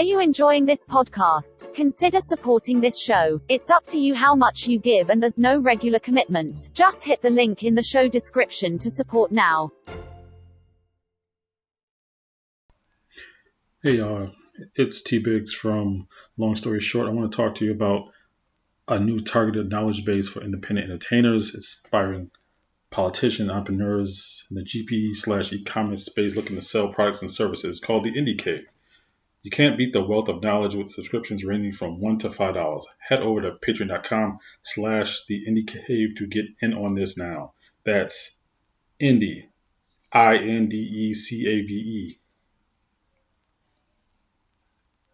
Are you enjoying this podcast? Consider supporting this show. It's up to you how much you give and there's no regular commitment. Just hit the link in the show description to support now. Hey y'all, it's T Biggs from Long Story Short. I want to talk to you about a new targeted knowledge base for independent entertainers, aspiring politicians, entrepreneurs in the GP/e-commerce space looking to sell products and services called the IndieKey. You can't beat the wealth of knowledge with subscriptions ranging from $1 to $5. Head over to patreon.com/theindiecave to get in on this now. That's Indie, INDECAVE.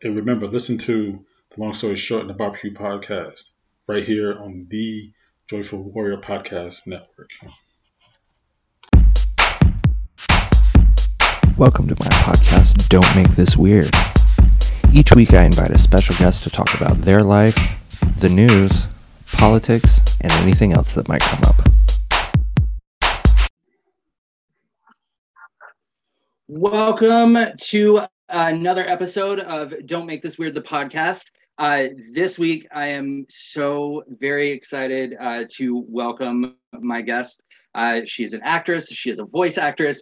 And remember, listen to the Long Story Short and the Barbecue Podcast right here on the Joyful Warrior Podcast Network. Welcome to my podcast, Don't Make This Weird. Each week I invite a special guest to talk about their life, the news, politics, and anything else that might come up. Welcome to another episode of Don't Make This Weird, the podcast. This week I am so very excited to welcome my guest. She is an actress. She is a voice actress.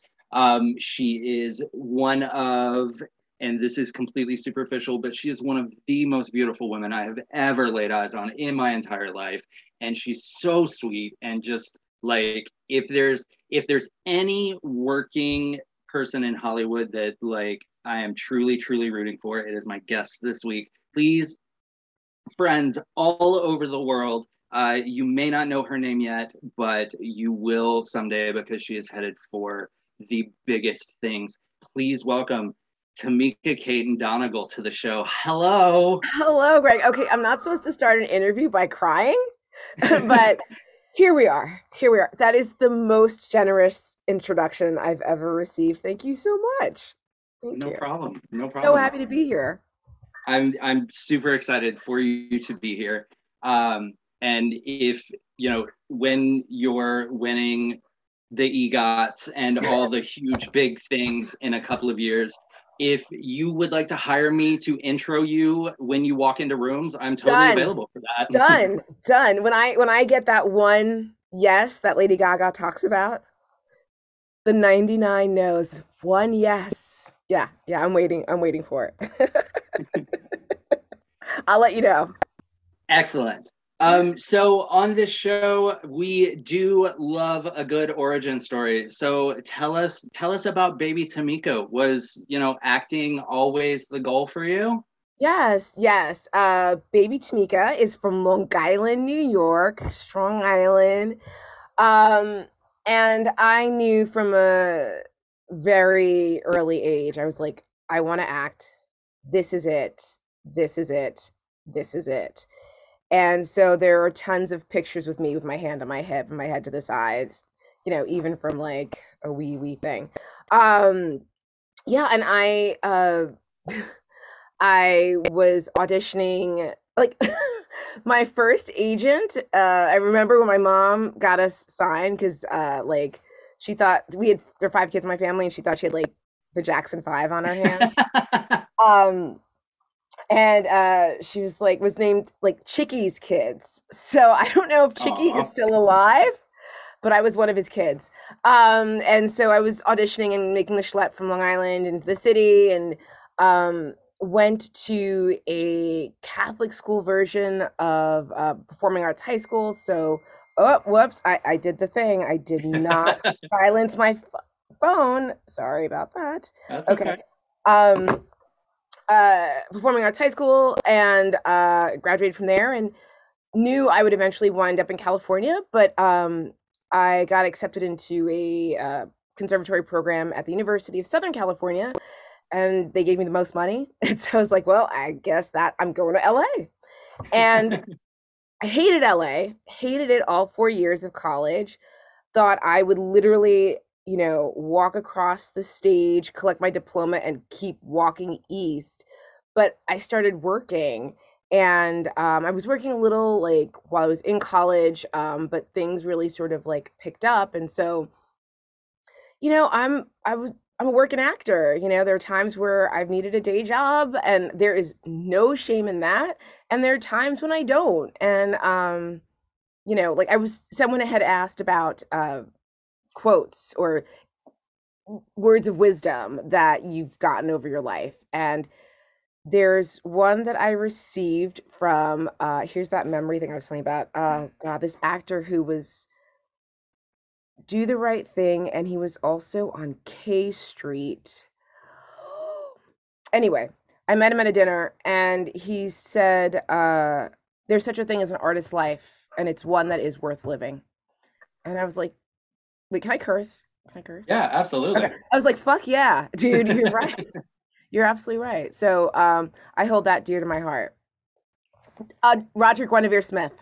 She is one of, and this is completely superficial, but she is one of the most beautiful women I have ever laid eyes on in my entire life. And she's so sweet. And just like, if there's any working person in Hollywood that like I am truly, truly rooting for, it is my guest this week. Please, friends all over the world, you may not know her name yet, but you will someday because she is headed for the biggest things. Please welcome Tamika Kate and Donegal to the show. Hello. Hello, Greg. Okay, I'm not supposed to start an interview by crying, but here we are. That is the most generous introduction I've ever received. Thank you so much. No problem. So happy to be here. I'm super excited for you to be here. And if, you know, when you're winning the EGOTs and all the huge big things in a couple of years, if you would like to hire me to intro you when you walk into rooms, I'm totally available for that. Done. When I get that one yes that Lady Gaga talks about, the 99 no's, one yes. Yeah, I'm waiting for it. I'll let you know. Excellent. So on this show, we do love a good origin story. So tell us about baby Tamika. Was, you know, acting always the goal for you? Yes. Baby Tamika is from Long Island, New York, Strong Island. And I knew from a very early age, I was like, I want to act. This is it. And so there are tons of pictures with me with my hand on my hip and my head to the sides, you know, even from like a wee thing. And I was auditioning, like my first agent. I remember when my mom got us signed because like she thought there were 5 kids in my family and she thought she had like the Jackson 5 on her hands. And she was named like Chicky's kids. So I don't know if Chicky is still alive, but I was one of his kids. And so I was auditioning and making the schlep from Long Island into the city, and went to a Catholic school version of Performing Arts High School. So, I did the thing. I did not silence my phone. Sorry about that. That's okay. Performing Arts High School, and graduated from there and knew I would eventually wind up in California, but I got accepted into a conservatory program at the University of Southern California, and they gave me the most money, and so I was like, well, I guess that I'm going to LA. And I hated LA, hated it all 4 years of college, thought I would literally, you know, walk across the stage, collect my diploma, and keep walking east. But I started working, and I was working a little like while I was in college, but things really sort of like picked up. And so, you know, I was I'm a working actor. You know, there are times where I've needed a day job, and there is no shame in that. And there are times when I don't. And, you know, like someone had asked about quotes or words of wisdom that you've gotten over your life. And there's one that I received from, here's that memory thing I was telling you about. God, this actor who was Do the Right Thing, and he was also on K Street. Anyway, I met him at a dinner, and he said, there's such a thing as an artist's life, and it's one that is worth living. And I was like, wait, can I curse? Can I curse? Yeah, absolutely. Okay. I was like, fuck yeah, dude, you're right. You're absolutely right. So I hold that dear to my heart. Roger Guinevere Smith.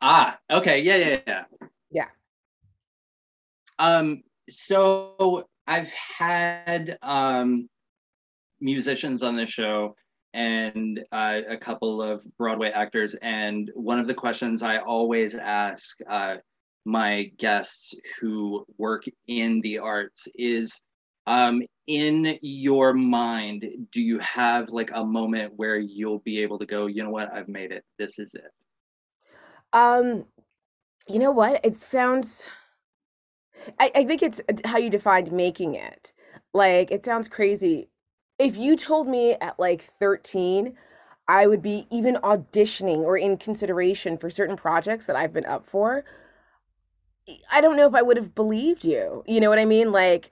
Ah, okay. Yeah. So I've had musicians on the show and a couple of Broadway actors. And one of the questions I always ask my guests who work in the arts is, in your mind, do you have like a moment where you'll be able to go, you know what, I've made it. This is it. You know what? It sounds... I think it's how you defined making it. Like, it sounds crazy. If you told me at like 13, I would be even auditioning or in consideration for certain projects that I've been up for, I don't know if I would have believed you. You know what I mean? Like,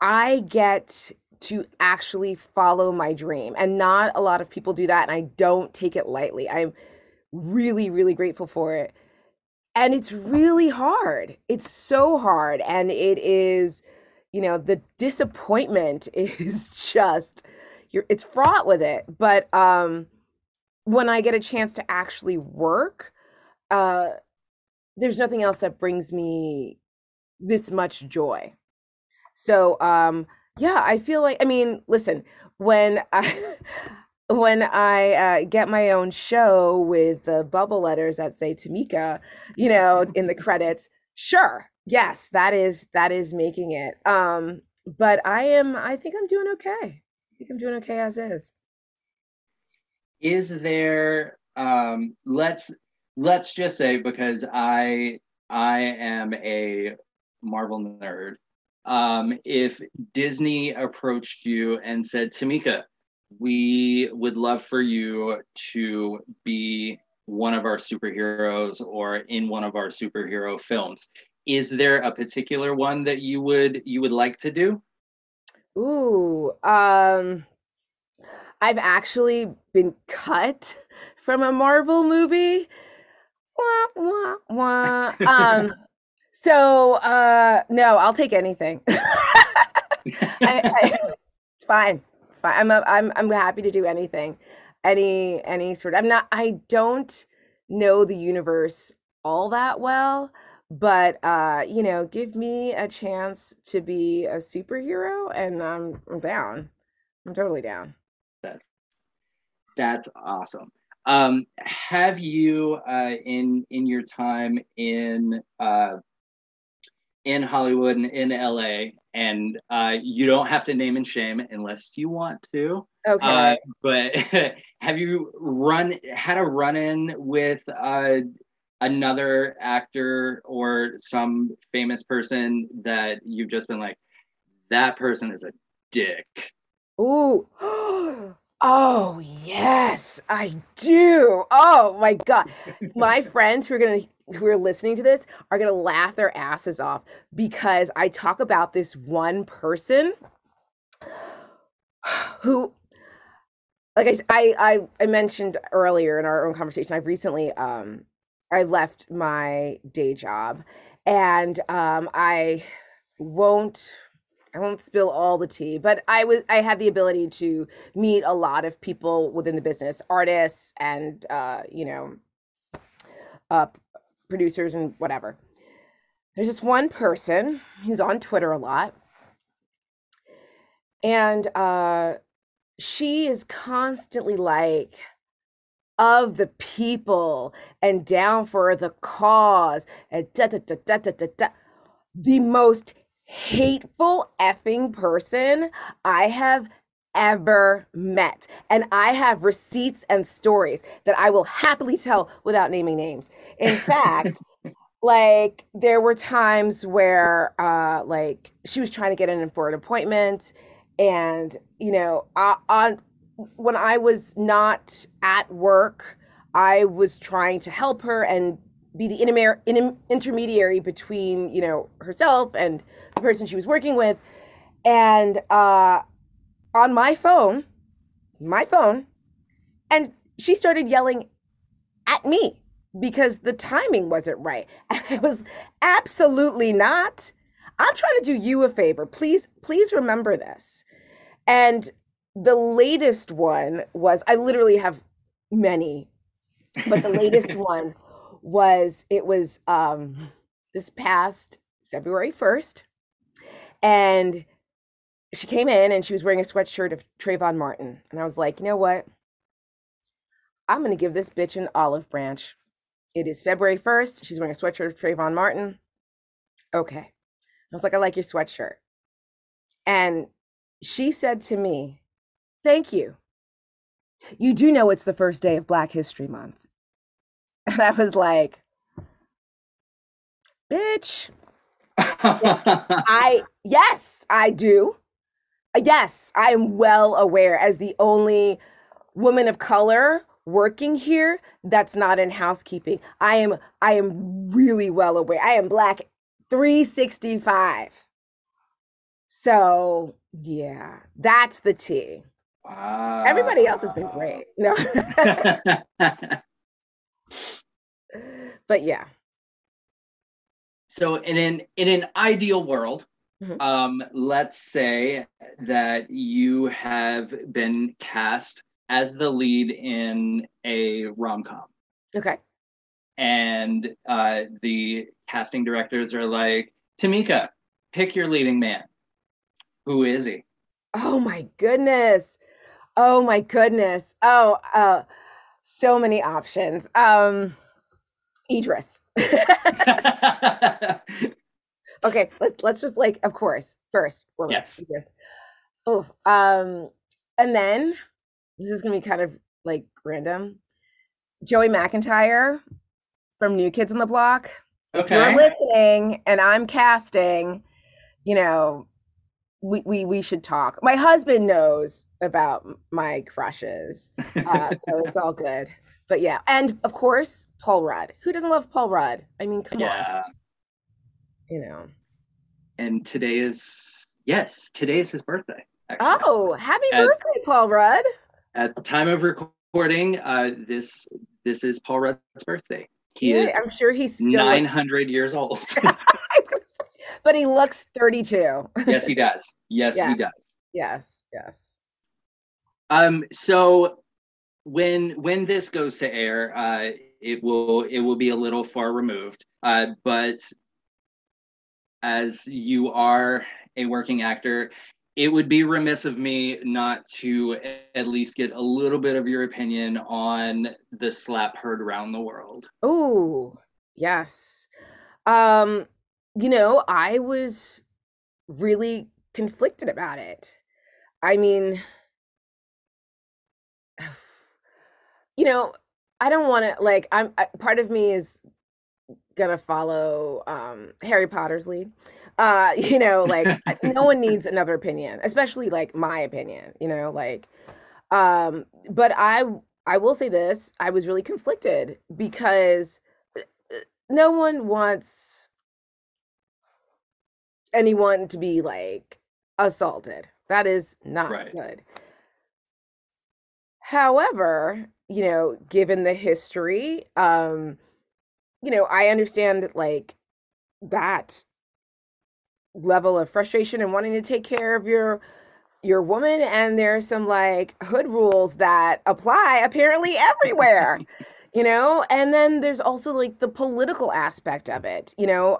I get to actually follow my dream, and not a lot of people do that, and I don't take it lightly. I'm really, really grateful for it. And it's really hard. It's so hard. And it is, you know, the disappointment is just, it's fraught with it. But when I get a chance to actually work, there's nothing else that brings me this much joy. So, yeah, I feel like, I mean, listen, when I get my own show with the bubble letters that say Tamika, you know, in the credits, sure. Yes, that is making it. But I think I'm doing okay. I think I'm doing okay as is. Is there, let's just say, because I am a Marvel nerd. If Disney approached you and said, Tamika, we would love for you to be one of our superheroes or in one of our superhero films. Is there a particular one that you would like to do? Ooh, I've actually been cut from a Marvel movie. Wah, wah, wah. So no, I'll take anything. It's fine. It's fine. I'm happy to do anything, any sort of. I don't know the universe all that well, but you know, give me a chance to be a superhero, and I'm down. I'm totally down. That's awesome. Have you in your time in Hollywood and in LA, and you don't have to name and shame unless you want to. Okay. But have you had a run-in with another actor or some famous person that you've just been like, that person is a dick? Ooh. Oh, yes, I do. Oh my God. My friends who are listening to this are going to laugh their asses off because I talk about this one person who, like I mentioned earlier in our own conversation, I've recently, I left my day job, and I won't spill all the tea, but I had the ability to meet a lot of people within the business, artists and, you know, producers and whatever. There's this one person who's on Twitter a lot, and she is constantly like, of the people and down for the cause and da da da da da da, the most hateful effing person I have ever met. And I have receipts and stories that I will happily tell without naming names. In fact, like, there were times where like, she was trying to get in for an appointment, and, you know, when I was not at work, I was trying to help her and be the intermediary between, you know, herself and the person she was working with. And on my phone, and she started yelling at me because the timing wasn't right. And I was absolutely not. I'm trying to do you a favor. Please remember this. And the latest one was, I literally have many, but the latest one was, it was this past February 1st. And she came in and she was wearing a sweatshirt of Trayvon Martin. And I was like, you know what? I'm going to give this bitch an olive branch. It is February 1st. She's wearing a sweatshirt of Trayvon Martin. Okay. I was like, I like your sweatshirt. And she said to me, thank you. You do know it's the first day of Black History Month. And I was like, bitch. Yes, I do. Yes, I am well aware, as the only woman of color working here that's not in housekeeping. I am really well aware. I am Black 365. So, yeah, that's the tea. Wow. Everybody else has been great. No. But yeah. So in an ideal world, mm-hmm. Let's say that you have been cast as the lead in a rom-com. Okay. And the casting directors are like, Tamika, pick your leading man. Who is he? Oh my goodness. Oh, so many options. Idris. Okay, let's just, like, of course, first. Yes. Idris. Oh, and then this is gonna be kind of like random. Joey McIntyre from New Kids on the Block. Okay. If you're listening and I'm casting, you know, we should talk. My husband knows about my crushes, so it's all good. But yeah, and of course, Paul Rudd. Who doesn't love Paul Rudd? I mean, come on. You know. And today is his birthday. Actually. Oh, happy birthday, Paul Rudd. At the time of recording, this is Paul Rudd's birthday. I'm sure he's still 900 years old. But he looks 32. Yes, he does. Yes. So when this goes to air, it will be a little far removed. But as you are a working actor, it would be remiss of me not to at least get a little bit of your opinion on the slap heard around the world. Oh, yes. You know, I was really conflicted about it. I mean, you know, I don't want to, like, part of me is gonna follow Harry Potter's lead. You know, like, no one needs another opinion, especially, like, my opinion, you know, like, but I will say this, I was really conflicted because no one wants anyone to be, like, assaulted. That is not right. Good. However, you know, given the history, you know, I understand, like, that level of frustration and wanting to take care of your woman, and there are some, like, hood rules that apply apparently everywhere, you know? And then there's also, like, the political aspect of it, you know?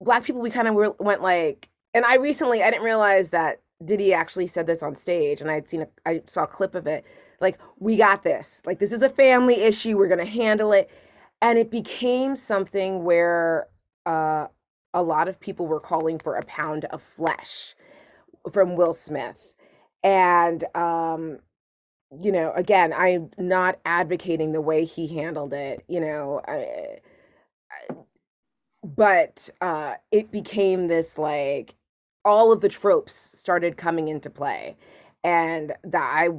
Black people, we kind of went like, and I didn't realize that Diddy actually said this on stage, and I saw a clip of it, like, we got this, like, this is a family issue, we're gonna handle it. And it became something where a lot of people were calling for a pound of flesh from Will Smith. And, you know, again, I'm not advocating the way he handled it, you know, but it became this, like, all of the tropes started coming into play. And that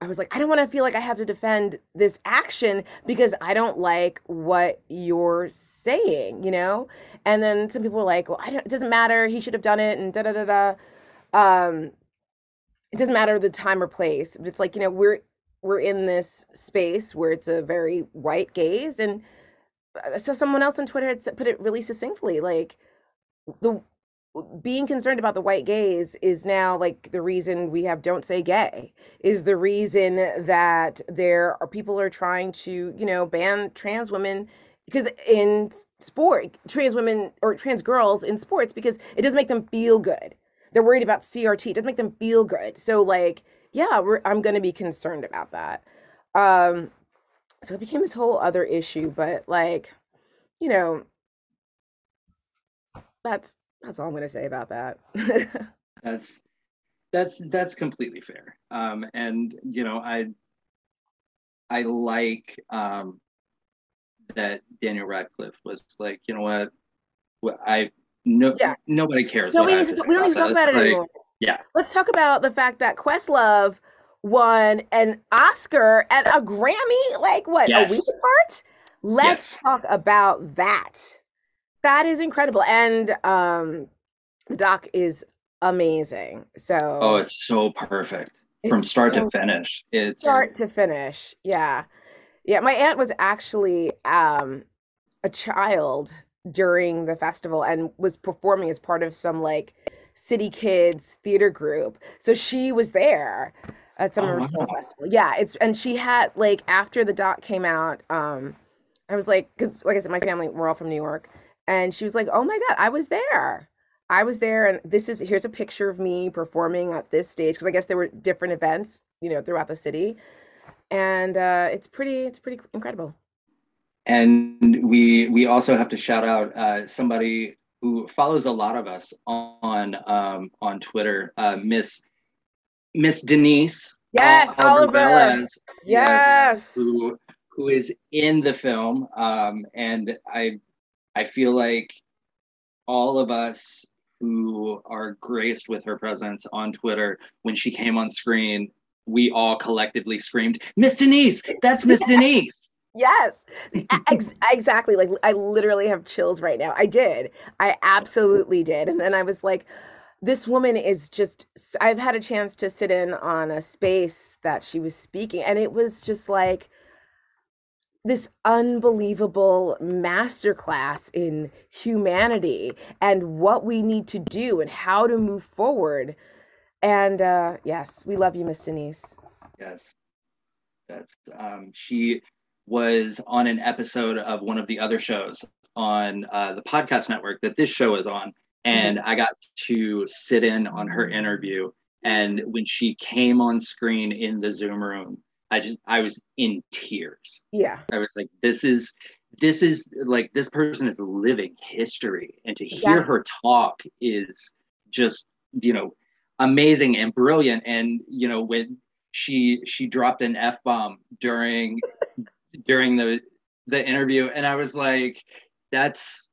I was like, I don't want to feel like I have to defend this action because I don't like what you're saying, you know? And then some people were like, well, it doesn't matter. He should have done it and da-da-da-da. It doesn't matter the time or place. But it's like, you know, we're in this space where it's a very white gaze. And so someone else on Twitter had put it really succinctly, like, the being concerned about the white gaze is now like the reason we have Don't Say Gay, is the reason that there are people are trying to, you know, ban trans women because in sport, trans women or trans girls in sports, because it doesn't make them feel good. They're worried about CRT. It doesn't make them feel good. So like, yeah, I'm going to be concerned about that. So it became this whole other issue, but like, you know, that's all I'm going to say about that. That's completely fair. And you know, I like that Daniel Radcliffe was like, you know what I know, yeah. Nobody cares. No, we don't even talk about it anymore. Yeah. Let's talk about the fact that Questlove won an Oscar and a Grammy, like what, yes, a week apart? Let's talk about that. That is incredible. And the doc is amazing. So it's so perfect. From start to finish. It's start to finish. Yeah. Yeah. My aunt was actually a child during the festival and was performing as part of some like city kids theater group. So she was there at some of her school festival. Yeah. And she had, like, after the doc came out, I was like, because like I said, my family, we're all from New York. And she was like, oh my God, I was there. And here's a picture of me performing at this stage. Because I guess there were different events, you know, throughout the city. And it's pretty incredible. And we also have to shout out somebody who follows a lot of us on Twitter, Miss Denise. Yes, Oliver. Velez, yes. Who is in the film. And I feel like all of us who are graced with her presence on Twitter, when she came on screen, we all collectively screamed, Miss Denise, that's Miss Denise. Yes, exactly. Like, I literally have chills right now. I did. I absolutely did. And then I was like, this woman is just, I've had a chance to sit in on a space that she was speaking. And it was just like, this unbelievable masterclass in humanity and what we need to do and how to move forward. And yes, we love you, Miss Denise. Yes, that's she was on an episode of one of the other shows on the podcast network that this show is on. And I got to sit in on her interview. And when she came on screen in the Zoom room, I was in tears. Yeah. I was like, this is like, this person is living history. And to hear her talk is just, you know, amazing and brilliant. And, you know, when she dropped an F-bomb during the interview. And I was like, that's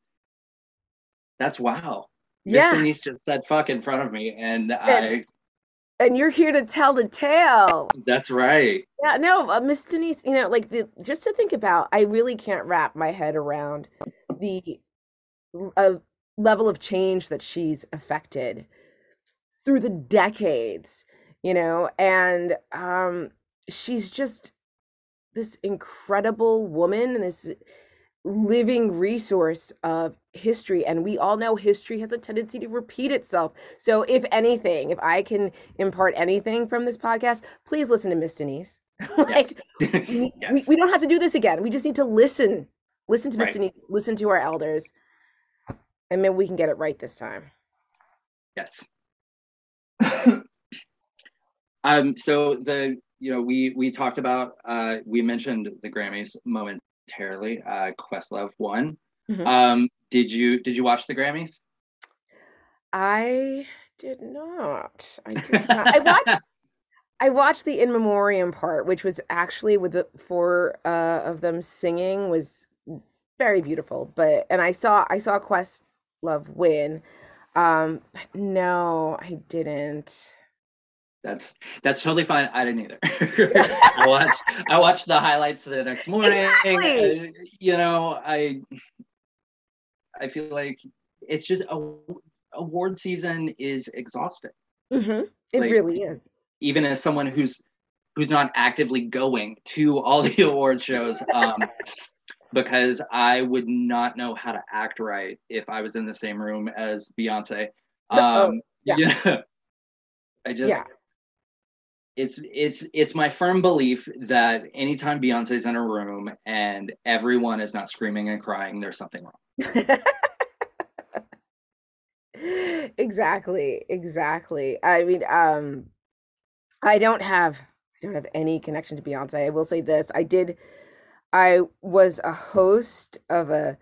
wow. Yeah. Miss Denise just said fuck in front of me. And you're here to tell the tale. That's right. Yeah, no, Miss Denise, you know, like, just to think about, I really can't wrap my head around the level of change that she's affected through the decades, you know, and she's just this incredible woman and this living resource of history. And we all know history has a tendency to repeat itself. So if anything, if I can impart anything from this podcast, please listen to Miss Denise. Like, yes. We don't have to do this again. We just need to listen to Miss Denise, listen to our elders, and maybe we can get it right this time. Yes. So we talked about, we mentioned the Grammys momentarily. Questlove won. Mm-hmm. Did you watch the Grammys? I did not. I watched the in memoriam part, which was actually with the four of them singing, was very beautiful. And I saw Questlove win. No, I didn't. That's totally fine. I didn't either. I watched the highlights the next morning. Exactly. I feel like it's just award season is exhausting. Mm-hmm. It really is. Even as someone who's not actively going to all the award shows, because I would not know how to act right if I was in the same room as Beyonce. It's my firm belief that anytime Beyonce's in a room and everyone is not screaming and crying, there's something wrong. Exactly. I mean, I don't have any connection to Beyonce. I will say this. I was a host of the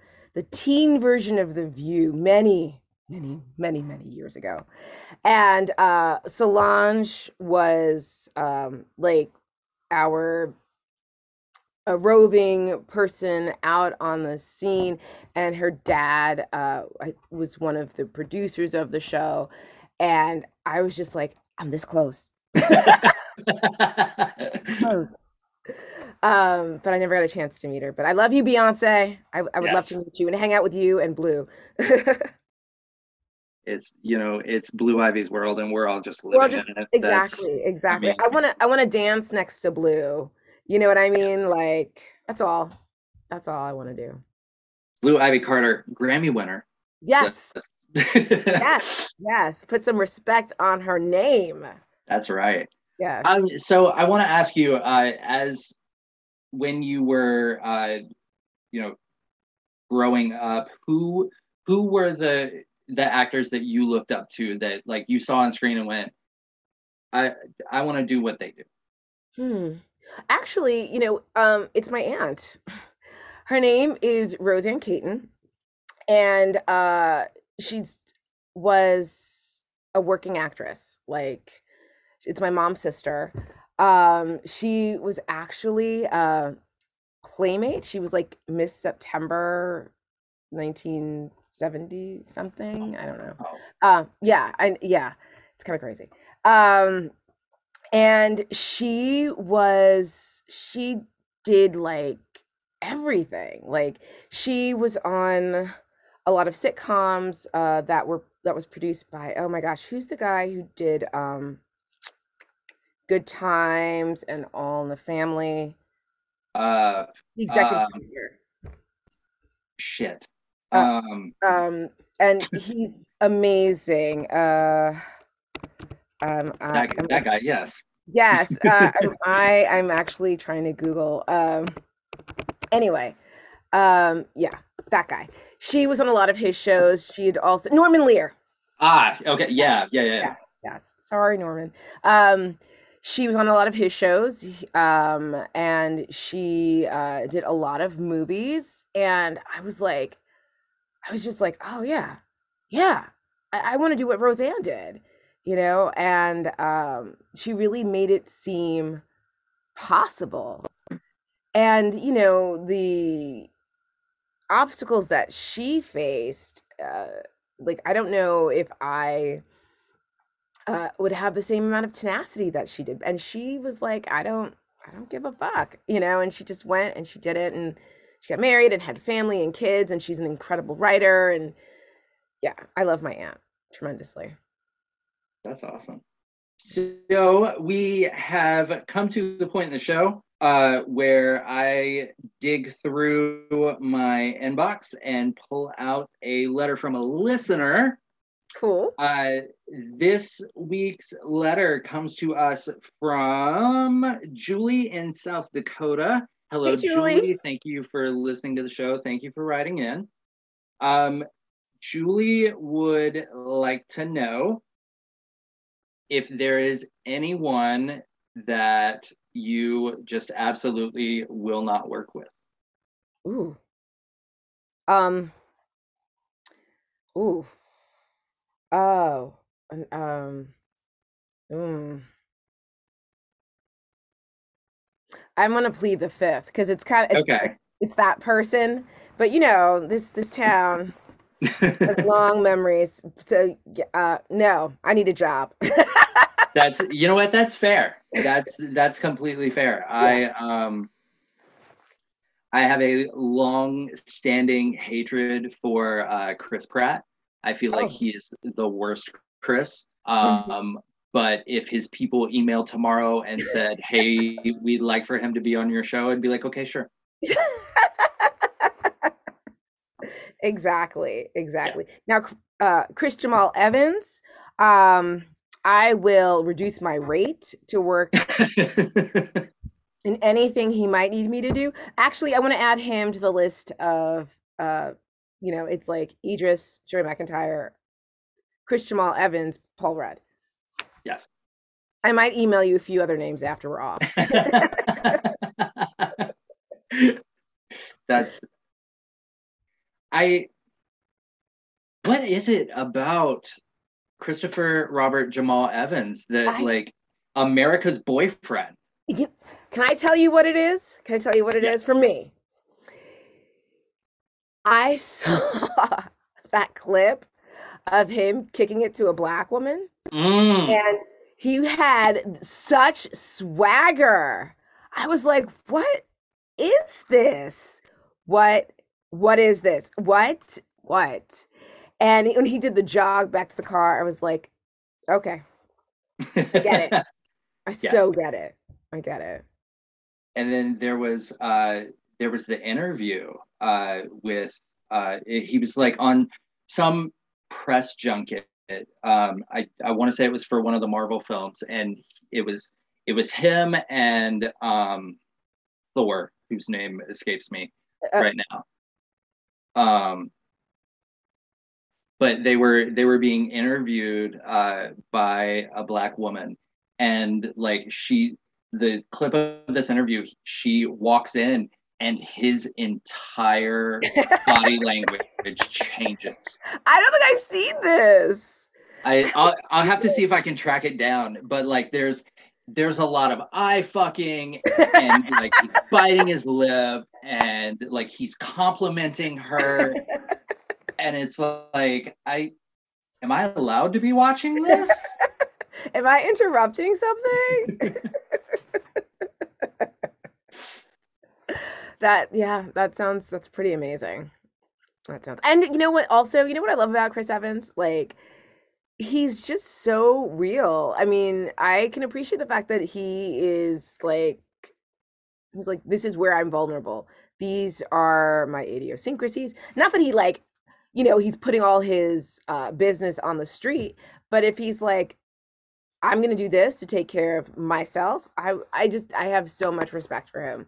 teen version of The View many years ago. And Solange was a roving person out on the scene, and her dad was one of the producers of the show, and I was just like, I'm this close. Close. But I never got a chance to meet her. But I love you, Beyonce. I would love to meet you and hang out with you and Blue. It's Blue Ivy's world, and we're all just living in it. Exactly. I mean, I want to dance next to Blue. You know what I mean? Yeah. Like, that's all I want to do. Blue Ivy Carter, Grammy winner. Yes. Yes. Put some respect on her name. That's right. Yes. So I want to ask you, as when you were, growing up, who were the actors that you looked up to that like you saw on screen and went, I want to do what they do? Actually, it's my aunt. Her name is Roseanne Caton, and she was a working actress. Like, it's my mom's sister. She was actually a Playmate. She was like Miss September 1970 something, I don't know. It's kind of crazy. And she did like everything. Like, she was on a lot of sitcoms that was produced by, oh my gosh, who's the guy who did Good Times and All in the Family? The executive producer. Shit. And he's amazing. That guy, yes. Yes. I'm actually trying to Google. That guy. She was on a lot of his shows. She had also Norman Lear. Ah, okay. Yeah. Yes. Sorry, Norman. She was on a lot of his shows, and she did a lot of movies, and I was just like, oh yeah, I want to do what Roseanne did, and she really made it seem possible. And, the obstacles that she faced, I don't know if I would have the same amount of tenacity that she did. And she was like, I don't give a fuck, and she just went and she did it, and she got married and had family and kids, and she's an incredible writer. And yeah, I love my aunt tremendously. That's awesome. So we have come to the point in the show where I dig through my inbox and pull out a letter from a listener. Cool. This week's letter comes to us from Julie in South Dakota. Hello, hey, Julie. Thank you for listening to the show. Thank you for writing in. Julie would like to know if there is anyone that you just absolutely will not work with. Ooh. Ooh. Oh. I'm gonna plead the fifth because it's kind of it's that person, but you know this town has long memories. So no, I need a job. That's, you know what, that's fair. That's completely fair. Yeah. I have a long-standing hatred for Chris Pratt. I feel like he is the worst Chris. But if his people emailed tomorrow and said, hey, we'd like for him to be on your show, I'd be like, okay, sure. Exactly. Yeah. Now, Chris Jamal Evans, I will reduce my rate to work in anything he might need me to do. Actually, I want to add him to the list of, it's like Idris, Jerry McIntyre, Chris Jamal Evans, Paul Rudd. Yes. I might email you a few other names after we're off. What is it about Christopher Robert Jamal Evans that America's boyfriend? Can I tell you what it is? Can I tell you what it is for me? I saw that clip of him kicking it to a black woman. And he had such swagger. I was like, what is this? What is this? What? And when he did the jog back to the car, I was like, okay, I get it. I get it. And then there was the interview with, he was like on some press junket. I want to say it was for one of the Marvel films, and it was him and Thor, whose name escapes me right now. But they were being interviewed by a black woman, and the clip of this interview, she walks in and his entire body language changes. I don't think I've seen this. I'll have to see if I can track it down. But there's a lot of eye fucking, and he's biting his lip, and he's complimenting her, and it's like, am I allowed to be watching this? Am I interrupting something? That's pretty amazing. And you know what? Also, you know what I love about Chris Evans? He's just so real. I mean, I can appreciate the fact that he is he's this is where I'm vulnerable. These are my idiosyncrasies. Not that he he's putting all his business on the street, but if he's like, I'm gonna do this to take care of myself, I have so much respect for him.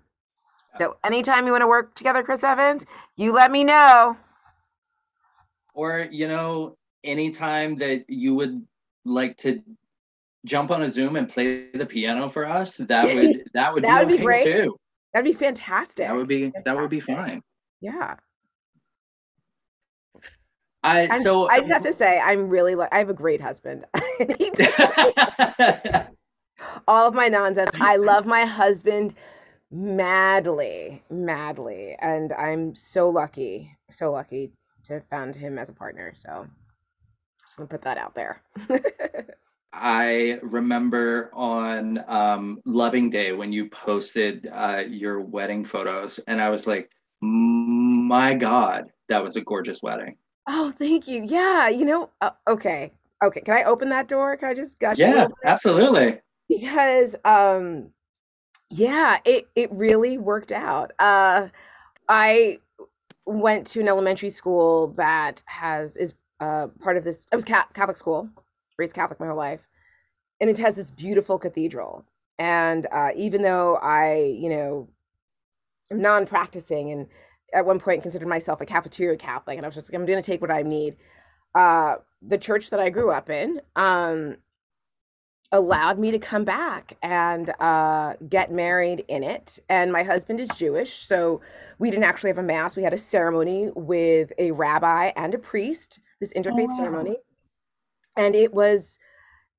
So anytime you want to work together, Chris Evans, you let me know. Or, anytime that you would like to jump on a Zoom and play the piano for us, that would be great too. That'd be fantastic. That would be fine. Yeah. I just have to say, I'm really I have a great husband. All of my nonsense. I love my husband madly, and I'm so lucky to have found him as a partner, so just gonna put that out there. I remember on Loving Day when you posted your wedding photos, and I was like, my God, that was a gorgeous wedding. Oh, thank you. Yeah, okay, can I open that door? Can I just gush? Yeah, absolutely. Because yeah, it really worked out. I went to an elementary school that is part of this. It was Catholic school, raised Catholic my whole life, and it has this beautiful cathedral. And even though I, am non-practicing, and at one point considered myself a cafeteria Catholic, and I was just like, I'm going to take what I need. The church that I grew up in allowed me to come back and get married in it. And my husband is Jewish, so we didn't actually have a mass. We had a ceremony with a rabbi and a priest, this interfaith ceremony. And it was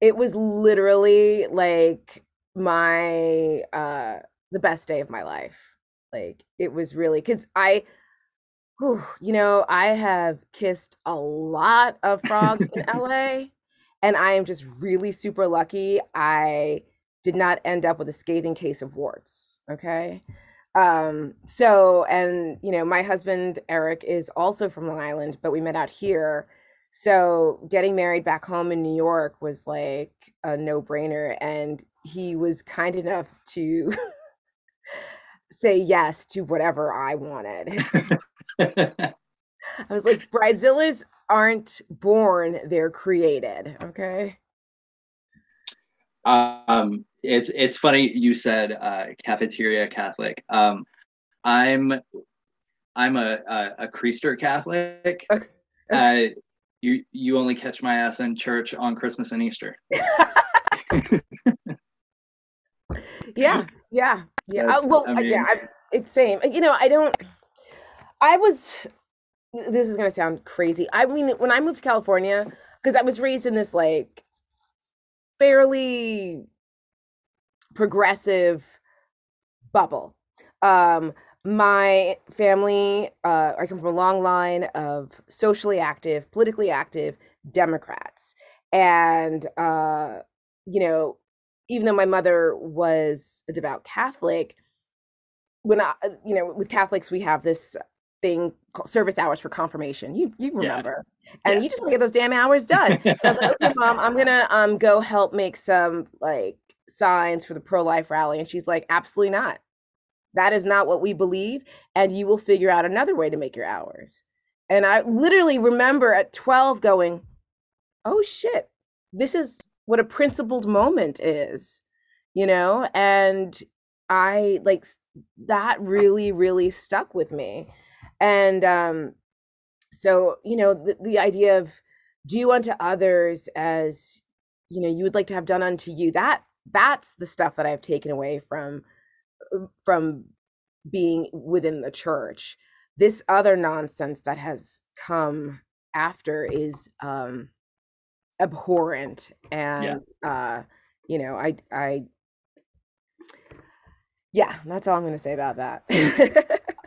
literally like my, the best day of my life. Like, it was really, because I have kissed a lot of frogs in LA. And I am just really super lucky I did not end up with a scathing case of warts, okay? My husband, Eric, is also from Long Island, but we met out here. So getting married back home in New York was like a no-brainer. And he was kind enough to say yes to whatever I wanted. I was like, bridezilla's aren't born, they're created. Okay. It's funny you said cafeteria Catholic. I'm a creaster Catholic. Okay. You only catch my ass in church on Christmas and Easter. Yeah. It's same. This is going to sound crazy. I mean, when I moved to California, because I was raised in this like fairly progressive bubble. My family, I come from a long line of socially active, politically active Democrats. And, even though my mother was a devout Catholic, with Catholics, we have this thing called service hours for confirmation. You remember. And you just want to get those damn hours done. I was like, okay, Mom, I'm going to go help make some like signs for the pro-life rally. And she's like, absolutely not. That is not what we believe. And you will figure out another way to make your hours. And I literally remember at 12 going, oh shit, this is what a principled moment is, and I that really, really stuck with me. And the idea of do unto others as you would like to have done unto you, that's the stuff that I've taken away from being within the church. This other nonsense that has come after is abhorrent. And that's all I'm going to say about that.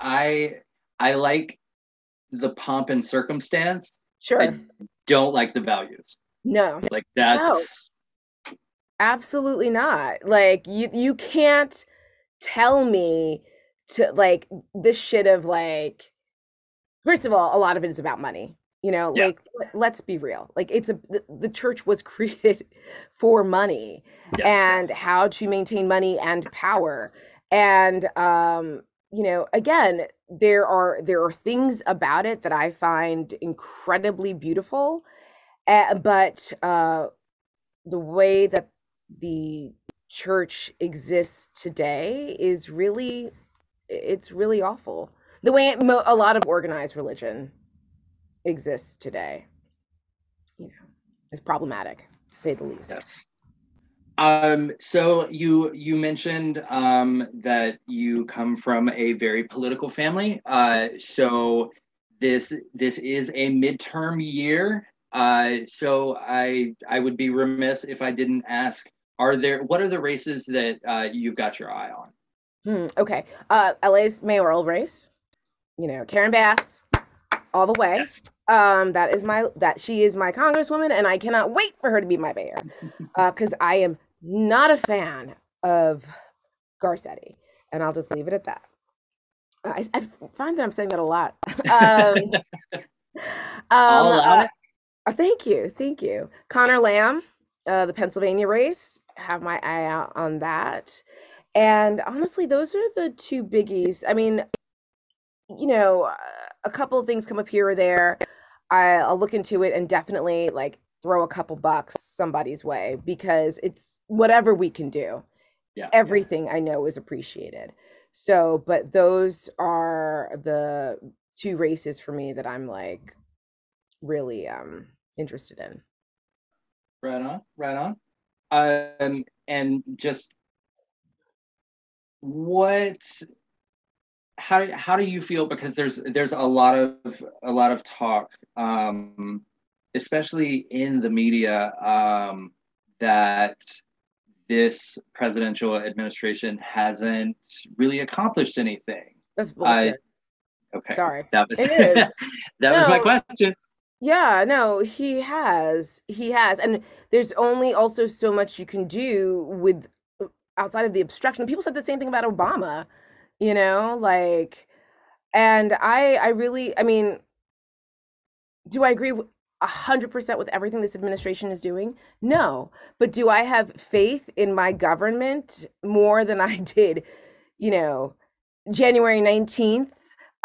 I like the pomp and circumstance. Sure. I don't like the values. No. Like that's no. Absolutely not. Like you can't tell me to like this shit of like, first of all, a lot of it is about money. Let's be real. Like it's the church was created for money and how to maintain money and power. And again, there are things about it that I find incredibly beautiful, but the way that the church exists today is really, it's really awful. The way a lot of organized religion exists today, is problematic, to say the least. Yes. So you mentioned that you come from a very political family. So this is a midterm year. So I would be remiss if I didn't ask, what are the races that you've got your eye on? Okay. LA's mayoral race, Karen Bass, all the way. Yes. She is my congresswoman, and I cannot wait for her to be my mayor, because I am not a fan of Garcetti, and I'll just leave it at that. I find that I'm saying that a lot. I'll allow it. Thank you. Connor Lamb, the Pennsylvania race, have my eye out on that. And honestly, those are the two biggies. I mean, a couple of things come up here or there. I'll look into it and definitely like throw a couple bucks somebody's way, because it's whatever we can do. Yeah. Everything I know is appreciated. So, but those are the two races for me that I'm like really interested in. Right on. And just what, how do you feel? Because there's a lot of talk, especially in the media, that this presidential administration hasn't really accomplished anything. That's bullshit. Okay. Sorry. That was my question. Yeah, no, he has. And there's only also so much you can do with outside of the obstruction. People said the same thing about Obama, you know, like, and I mean, do I agree 100% with everything this administration is doing? No. But do I have faith in my government more than I did, you know, January 19th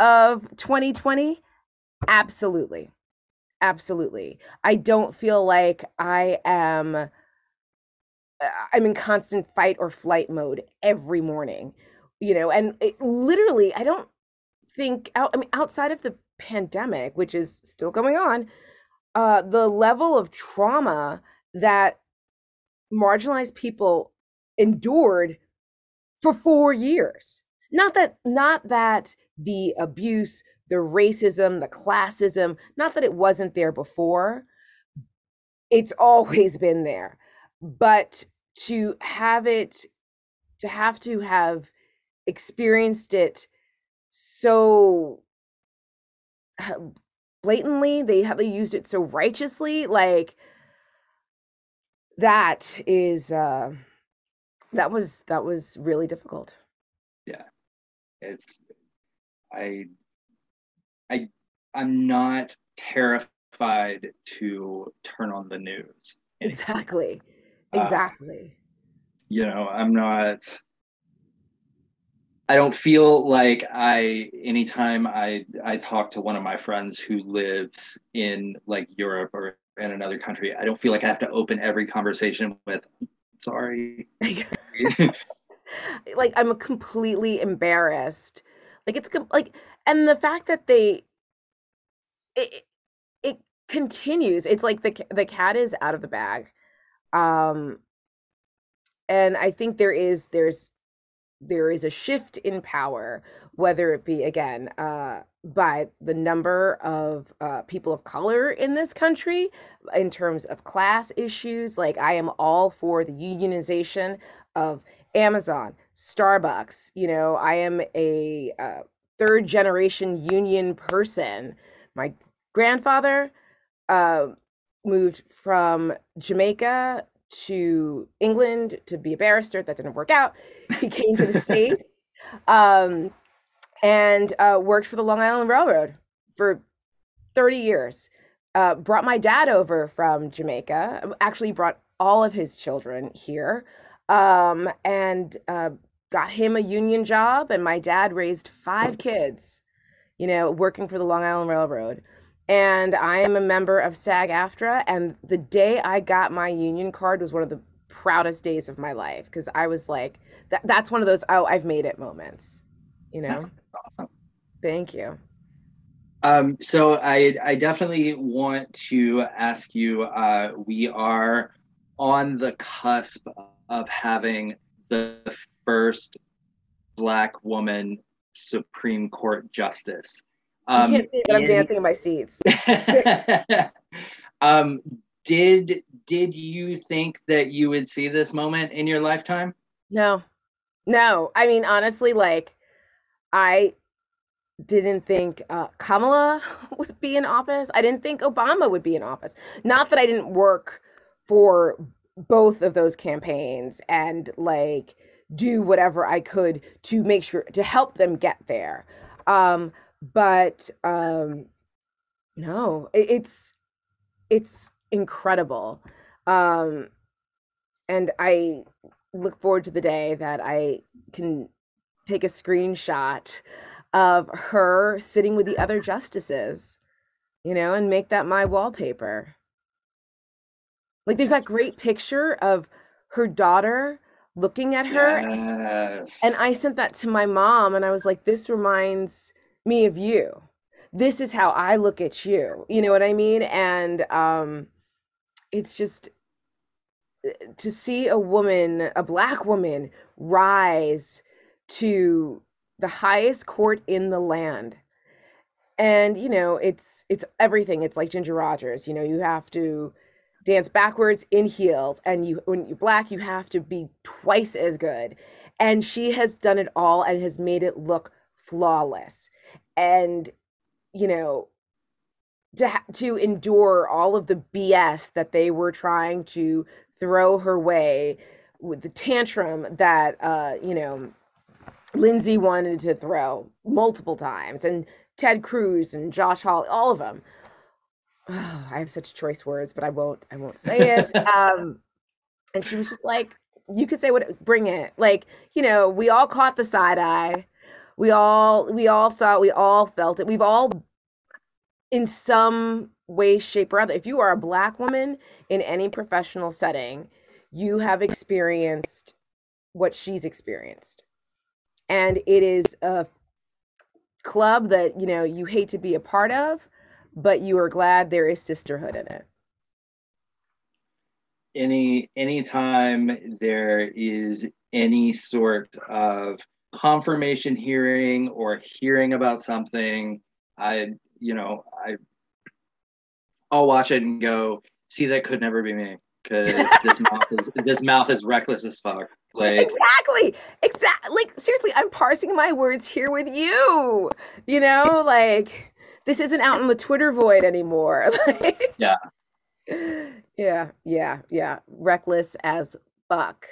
of 2020? Absolutely. Absolutely. I don't feel like I'm in constant fight or flight mode every morning, you know, and literally, I don't think, outside of the pandemic, which is still going on, the level of trauma that marginalized people endured for 4 years. Not that the abuse, the racism, the classism, not that it wasn't there before, it's always been there, but to have experienced it so blatantly, they used it so righteously, like that is that was really difficult. Yeah, it's I'm not terrified to turn on the news. Exactly. Exactly. You know, I don't feel like anytime I talk to one of my friends who lives in like Europe or in another country, I don't feel like I have to open every conversation with, sorry. Like, I'm completely embarrassed. Like, it's like, and the fact that it continues, it's like the cat is out of the bag. And I think there is a shift in power, whether it be, again, by the number of people of color in this country, in terms of class issues. Like, I am all for the unionization of Amazon, Starbucks. You know, I am a third generation union person. My grandfather moved from Jamaica to England to be a barrister. That didn't work out. He came to the States and worked for the Long Island Railroad for 30 years. Brought my dad over from Jamaica, actually brought all of his children here, and got him a union job. And my dad raised 5 kids, you know, working for the Long Island Railroad. And I am a member of SAG-AFTRA, and the day I got my union card was one of the proudest days of my life, because I was like, that's one of those, oh, I've made it moments, you know? That's awesome. Thank you. So I definitely want to ask you, we are on the cusp of having the first Black woman Supreme Court justice. You can't see it, but I'm dancing in my seats. Did you think that you would see this moment in your lifetime? No. I mean, honestly, like, I didn't think Kamala would be in office. I didn't think Obama would be in office. Not that I didn't work for both of those campaigns and like do whatever I could to make sure to help them get there. But no, it's incredible. And I look forward to the day that I can take a screenshot of her sitting with the other justices, you know, and make that my wallpaper. Like, there's that great picture of her daughter looking at her. Yes. And I sent that to my mom, and I was like, this reminds me of you. This is how I look at you. You know what I mean? And it's just to see a woman, a Black woman, rise to the highest court in the land. And, you know, it's everything. It's like Ginger Rogers, you know, you have to dance backwards in heels, and you, when you're Black, you have to be twice as good. And she has done it all and has made it look flawless. And, you know, to endure all of the BS that they were trying to throw her way with the tantrum that, you know, Lindsay wanted to throw multiple times, and Ted Cruz and Josh Hawley, all of them. Oh, I have such choice words, but I won't say it. And she was just like, you could say what, bring it. Like, you know, we all caught the side eye. We all saw it. We all felt it. We've all, in some way, shape, or other, if you are a Black woman in any professional setting, you have experienced what she's experienced. And it is a club that, you know, you hate to be a part of, but you are glad there is sisterhood in it. Any time there is any sort of confirmation hearing or hearing about something, I'll watch it and go, see, that could never be me, because this mouth is reckless as fuck. Like, exactly. Like, seriously, I'm parsing my words here with you. You know, like, this isn't out in the Twitter void anymore. Like, yeah. Reckless as fuck.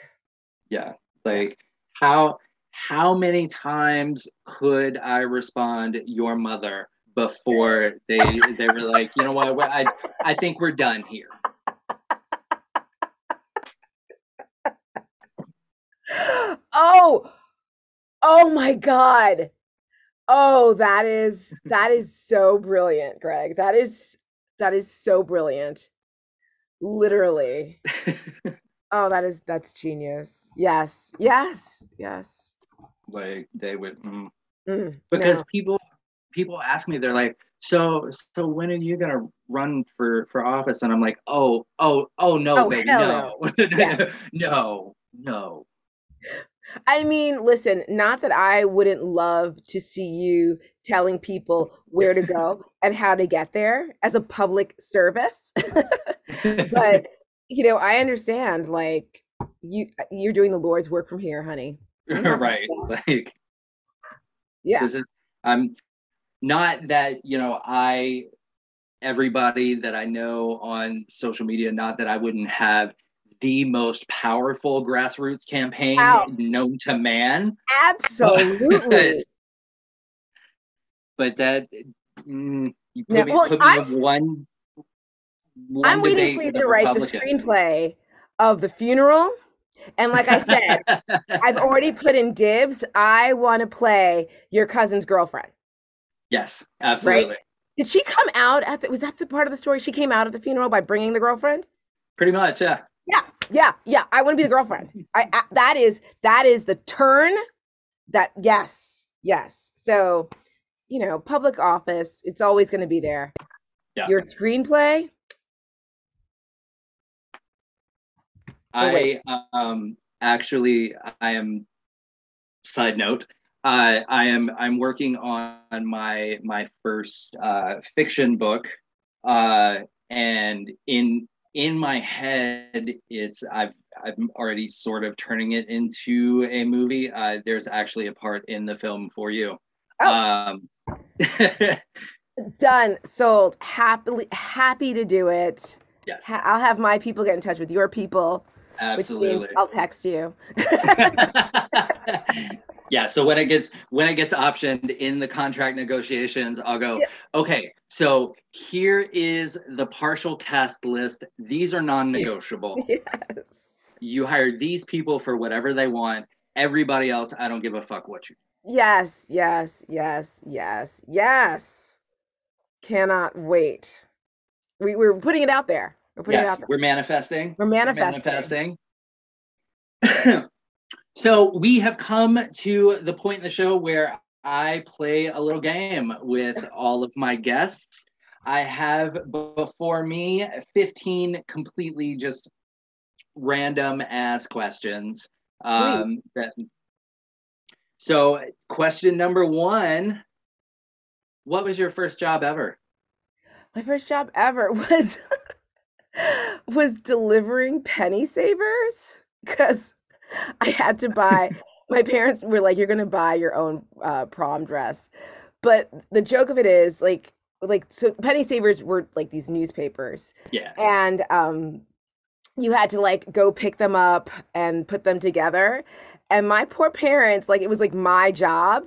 Yeah, like how many times could I respond, your mother, before they were like, you know what, I think we're done here. Oh my God. Oh, that is so brilliant, Greg. That is so brilliant. Literally. Oh, that's genius. Yes. Like, they would, because no. People ask me, they're like, so when are you gonna run for office? And I'm like, oh no, baby, no. Yeah. No. I mean, listen, not that I wouldn't love to see you telling people where to go and how to get there as a public service. But, you know, I understand, like, you're doing the Lord's work from here, honey. Right. Like, yeah. This is, not that, you know, everybody that I know on social media, not that I wouldn't have the most powerful grassroots campaign known to man. Absolutely. But that, you put I'm waiting for you to write the screenplay of The Funeral. And like I said, I've already put in dibs. I want to play your cousin's girlfriend. Yes, absolutely. Right? Did she come out was that the part of the story? She came out at the funeral by bringing the girlfriend? Pretty much, yeah. Yeah. I want to be the girlfriend. That is the turn that, yes. So, you know, public office, it's always going to be there. Yeah. Your screenplay. I'm working on my first fiction book, and in my head, I'm already sort of turning it into a movie. There's actually a part in the film for you. Done, sold, happy to do it. Yes. I'll have my people get in touch with your people. Absolutely. Which means I'll text you. Yeah. So when it gets optioned in the contract negotiations, I'll go, okay, so here is the partial cast list. These are non-negotiable. Yes. You hire these people for whatever they want. Everybody else, I don't give a fuck what you do. Yes. Cannot wait. We're putting it out there. We're manifesting. We're manifesting. So we have come to the point in the show where I play a little game with all of my guests. I have before me 15 completely just random ass questions. So question number one, what was your first job ever? My first job ever was delivering penny savers, because I had to buy, my parents were like, you're going to buy your own prom dress. But the joke of it is like, so penny savers were like these newspapers. Yeah. And you had to like go pick them up and put them together. And my poor parents, like, it was like my job.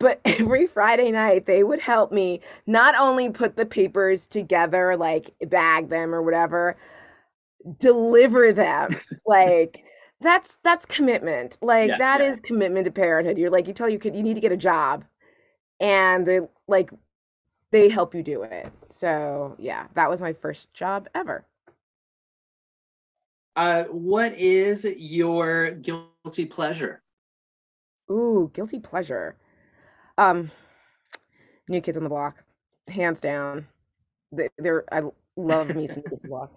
But every Friday night, they would help me not only put the papers together, like bag them or whatever, deliver them. Like, that's commitment. Like, yeah, that is commitment to parenthood. You're like, you tell your kid, you need to get a job. And they like, they help you do it. So yeah, that was my first job ever. What is your guilty pleasure? Ooh, guilty pleasure. New Kids on the Block, hands down. I love me some New Kids on the Block.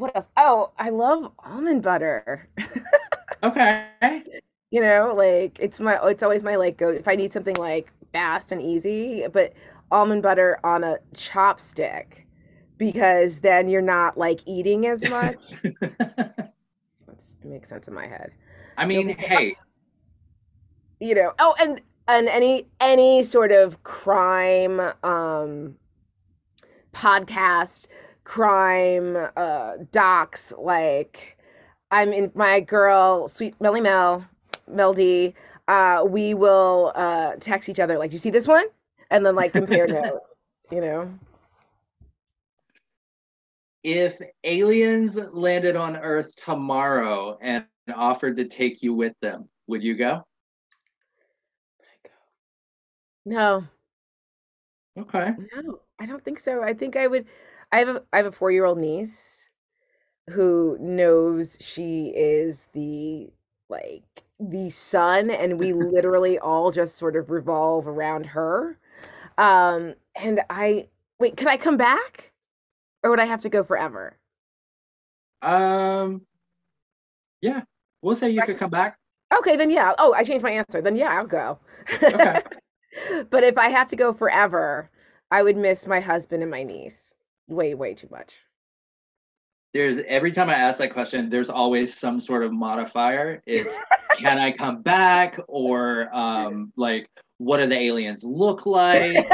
What else? Oh, I love almond butter. Okay. You know, like it's always my like go. If I need something like fast and easy, but almond butter on a chopstick, because then you're not like eating as much. It makes sense in my head. I mean, hey, you know. Oh, and any sort of crime podcast, crime docs, like I'm in my girl, Sweet Melly Mel D, we will text each other like, do you see this one? And then like compare notes, you know? If aliens landed on Earth tomorrow and offered to take you with them, would you go? No. Okay. No, I don't think so. I think I would. I have a 4-year-old niece who knows she is the sun, and we literally all just sort of revolve around her. And could I come back, or would I have to go forever? Yeah, we'll say you could come back. Okay, then yeah. Oh, I changed my answer. Then yeah, I'll go. Okay. But if I have to go forever, I would miss my husband and my niece way, way too much. Every time I ask that question, there's always some sort of modifier. It's, can I come back? Or like, what do the aliens look like?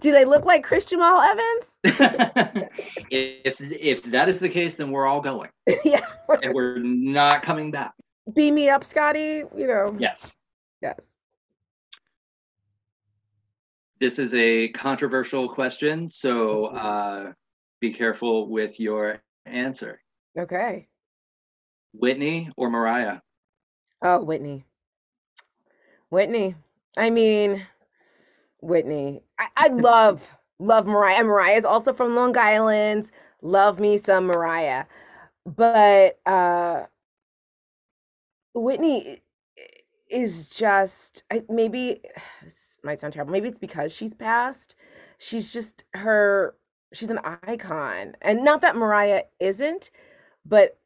Do they look like Chris Jamal Evans? If that is the case, then we're all going. Yeah. And we're not coming back. Beam me up, Scotty, you know. Yes. Yes. This is a controversial question, so be careful with your answer. Okay. Whitney or Mariah? Oh, Whitney. Whitney. I mean, Whitney. I love Mariah. Mariah is also from Long Island. Love me some Mariah. But Whitney is just, maybe this might sound terrible, maybe it's because she's passed, she's an icon. And not that Mariah isn't, but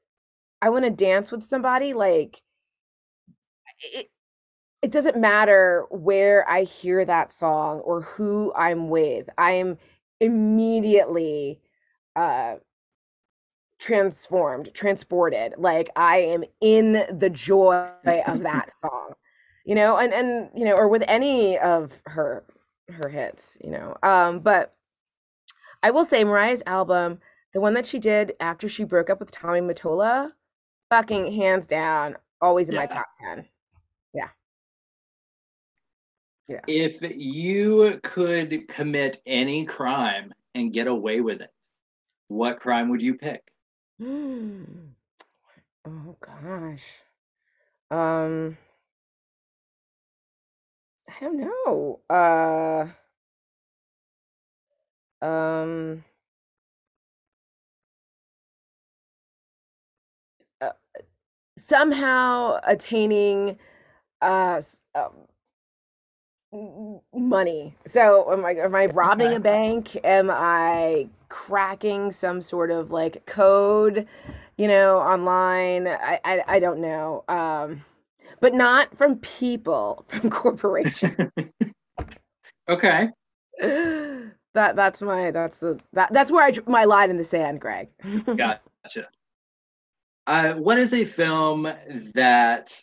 I want to dance with somebody. Like, it doesn't matter where I hear that song or who I'm with, I am immediately transported. Like, I am in the joy of that song, you know, and you know, or with any of her hits, you know. But I will say Mariah's album, the one that she did after she broke up with Tommy Mottola, fucking hands down, always in my top 10. Yeah. If you could commit any crime and get away with it, what crime would you pick? Oh gosh. I don't know. Somehow attaining money. So am I robbing a bank? Am I cracking some sort of like code? you know, online. I don't know. But not from people, from corporations. Okay. That's where my line in the sand, Greg. Gotcha. What is a film that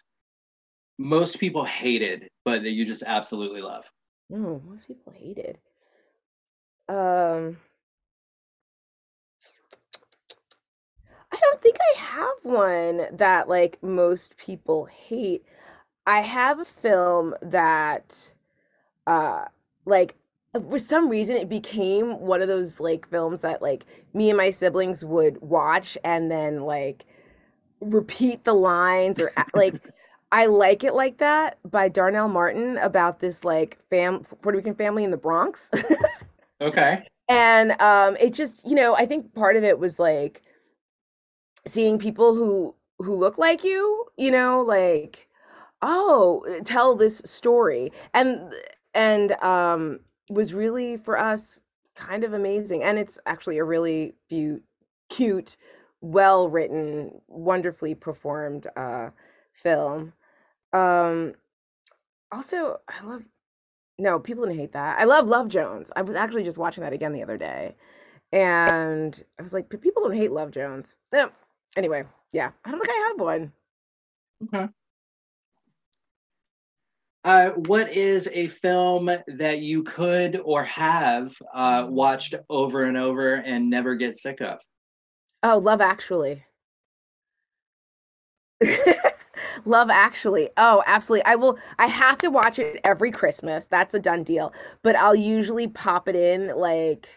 most people hated, but that you just absolutely love? Oh, most people hated. I don't think I have one that like most people hate. I have a film that, like, for some reason it became one of those like films that like me and my siblings would watch and then like repeat the lines or like I Like It Like That by Darnell Martin, about this like Puerto Rican family in the Bronx. Okay. And it just, you know, I think part of it was like seeing people who look like you, you know, like, oh, tell this story. And was really for us kind of amazing. And it's actually a really cute, well-written, wonderfully performed film. Also, people didn't hate that. I love Love Jones. I was actually just watching that again the other day. And I was like, people don't hate Love Jones. No. Anyway, yeah, I don't think I have one. Okay. What is a film that you could or have watched over and over and never get sick of? Oh, Love Actually. Love Actually. Oh, absolutely. I have to watch it every Christmas. That's a done deal. But I'll usually pop it in like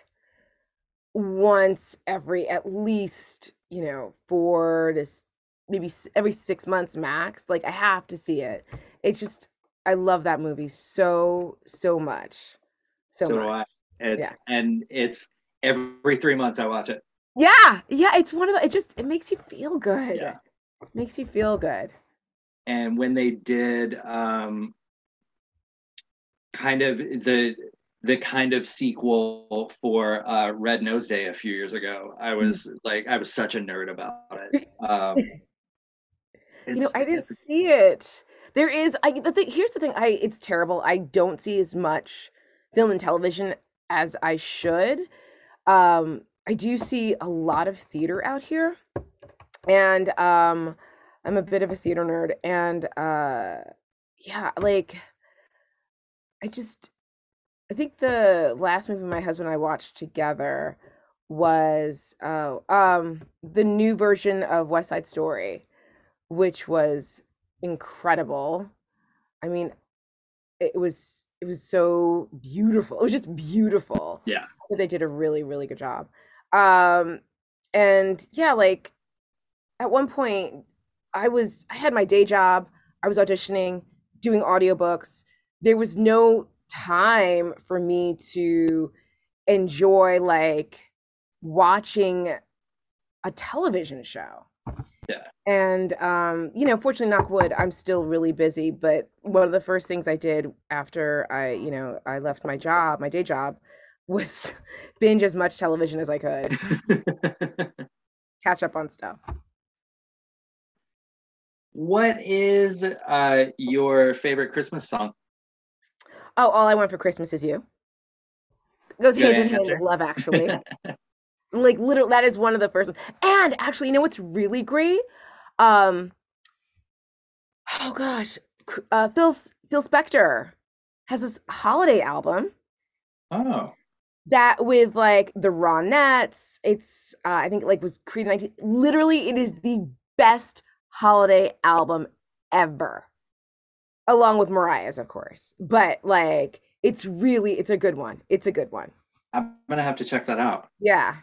once every, at least, you know, 4 to maybe every 6 months max. Like, I have to see it. It's just, I love that movie so much. So do I. And it's every 3 months I watch it. Yeah. Yeah. It's one of the, it makes you feel good. Yeah. It makes you feel good. And when they did kind of the kind of sequel for Red Nose Day a few years ago, I was like, I was such a nerd about it. You know, I didn't see it. There is, here's the thing, it's terrible. I don't see as much film and television as I should. I do see a lot of theater out here, and I'm a bit of a theater nerd, and I think the last movie my husband and I watched together was the new version of West Side Story, which was incredible. I mean, it was so beautiful. It was just beautiful. Yeah. I think they did a really, really good job. And yeah, like at one point I had my day job. I was auditioning, doing audiobooks. There was no time for me to enjoy like watching a television show. Yeah. And, you know, fortunately, knock wood, I'm still really busy. But one of the first things I did after I left my job, my day job, was binge as much television as I could. Catch up on stuff. What is your favorite Christmas song? Oh, All I Want for Christmas Is You. It goes hand in hand with Love Actually. Like, literally, that is one of the first ones. And actually, you know what's really great? Oh gosh, Phil Spector has this holiday album. Oh. That with like the Ronettes. It's I think like was created in 19. Literally, it is the best holiday album ever, along with Mariah's, of course, but like it's a good one. I'm gonna have to check that out. Yeah.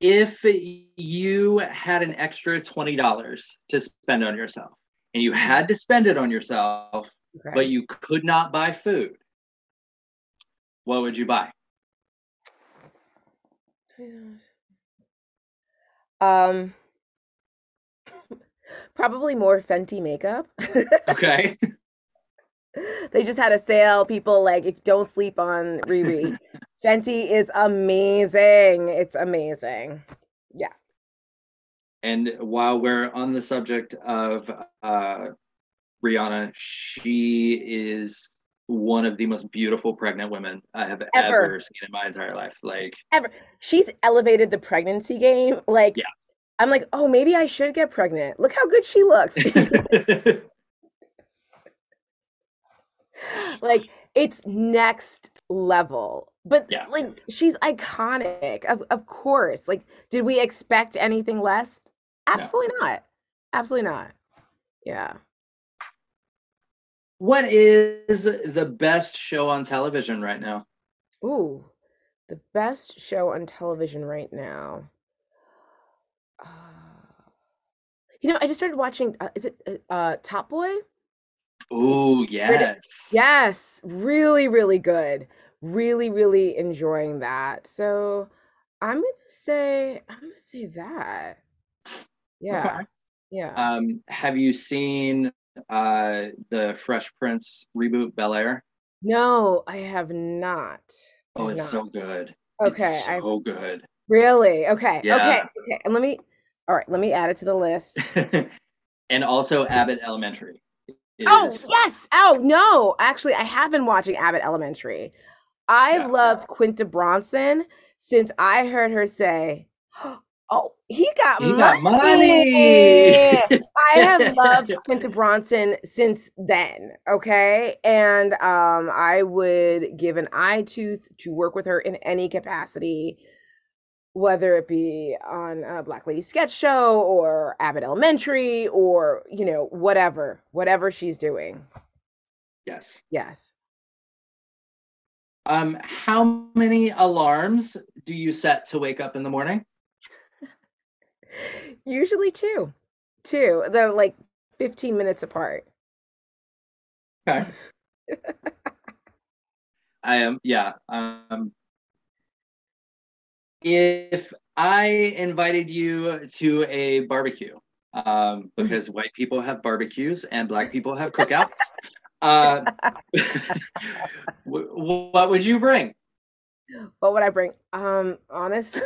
If you had an extra $20 to spend on yourself and you had to spend it on yourself, okay, but you could not buy food, what would you buy? Probably more Fenty makeup. Okay. They just had a sale. People like, if don't sleep on Riri. Fenty is amazing. It's amazing. Yeah. And while we're on the subject of Rihanna, she is one of the most beautiful pregnant women I have ever seen in my entire life. Like, ever. She's elevated the pregnancy game. Like, yeah. I'm like, oh, maybe I should get pregnant. Look how good she looks. Like, it's next level. But yeah, like, she's iconic, of course. Like, did we expect anything less? Absolutely not. Absolutely not. Yeah. What is the best show on television right now? Ooh, the best show on television right now. You know, I just started watching, is it Top Boy? Ooh, yes. Yes, really, really good. Really, really enjoying that. So I'm gonna say that. Yeah. Okay. Yeah. Have you seen the Fresh Prince reboot Bel Air? No, I have not. Oh, it's so good. Okay. It's so good. Really? Okay. Yeah. Okay. And let me add it to the list. And also Abbott Elementary. Yes. Oh, no. Actually, I have been watching Abbott Elementary. I've loved Quinta Brunson since I heard her say, oh, he got money. I have loved Quinta Brunson since then. Okay. And I would give an eye tooth to work with her in any capacity, whether it be on a Black Lady Sketch Show or Abbott Elementary or, you know, whatever she's doing. Yes. Yes. How many alarms do you set to wake up in the morning? Usually two. They're like 15 minutes apart. Okay. I am. Yeah. If I invited you to a barbecue, because white people have barbecues and black people have cookouts, what would you bring? What would I bring? Honestly,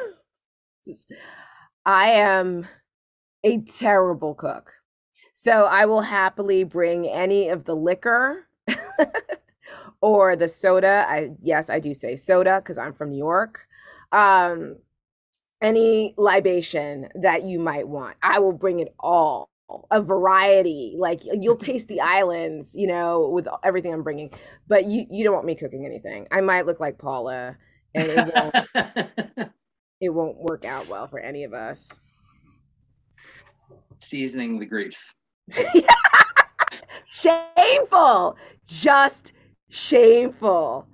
I am a terrible cook, so I will happily bring any of the liquor or the soda. I do say soda because I'm from New York. Any libation that you might want, I will bring it all. A variety, like you'll taste the islands, you know, with everything I'm bringing. But you don't want me cooking anything. I might look like Paula, and it won't work out well for any of us. Seasoning the grease. Shameful, just shameful.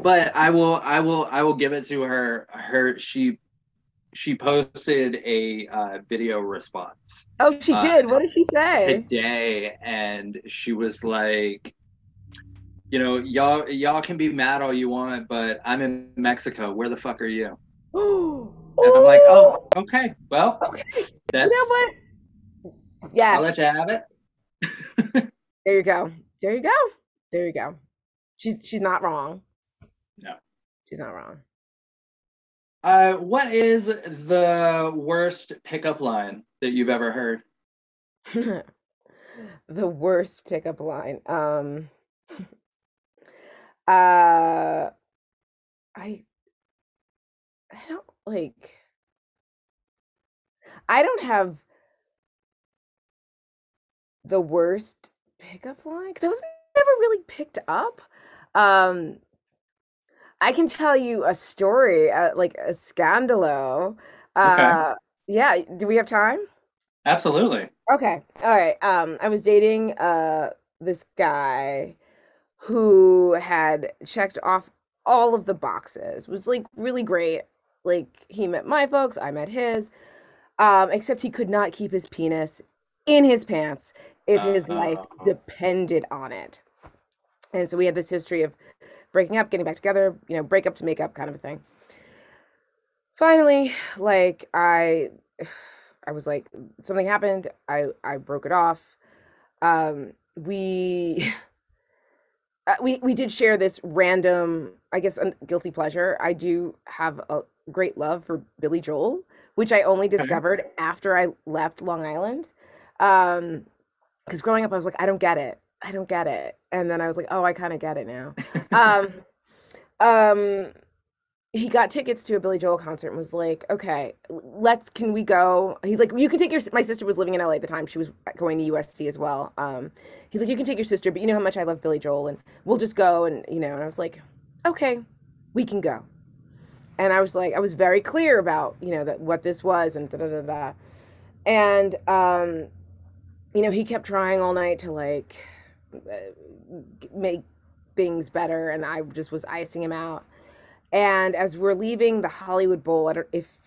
But I will give it to her. She posted a video response. Oh, she did? What did she say? Today, and she was like, you know, y'all can be mad all you want, but I'm in Mexico. Where the fuck are you? And I'm like, oh, okay. Well, that's, you know what? Yes. I'll let you have it. There you go. She's not wrong. No. She's not wrong. What is the worst pickup line that you've ever heard? The worst pickup line. I don't have the worst pickup line because I was never really picked up. I can tell you a story, like a scandalo. Okay. Yeah. Do we have time? Absolutely. Okay. All right. I was dating this guy who had checked off all of the boxes. It was like really great. Like he met my folks. I met his. Except he could not keep his penis in his pants if his life depended on it. And so we had this history of breaking up, getting back together, you know, break up to make up kind of a thing. Finally, like I was like, something happened. I broke it off. We did share this random, I guess, guilty pleasure. I do have a great love for Billy Joel, which I only discovered after I left Long Island. Because growing up, I was like, I don't get it. And then I was like, oh, I kind of get it now. He got tickets to a Billy Joel concert and was like, okay, can we go? He's like, you can take my sister was living in LA at the time. She was going to USC as well. He's like, you can take your sister, but you know how much I love Billy Joel and we'll just go. And I was like, okay, we can go. And I was like, I was very clear about, that what this was and da-da-da-da. And, he kept trying all night to make things better. And I just was icing him out. And as we're leaving the Hollywood Bowl, if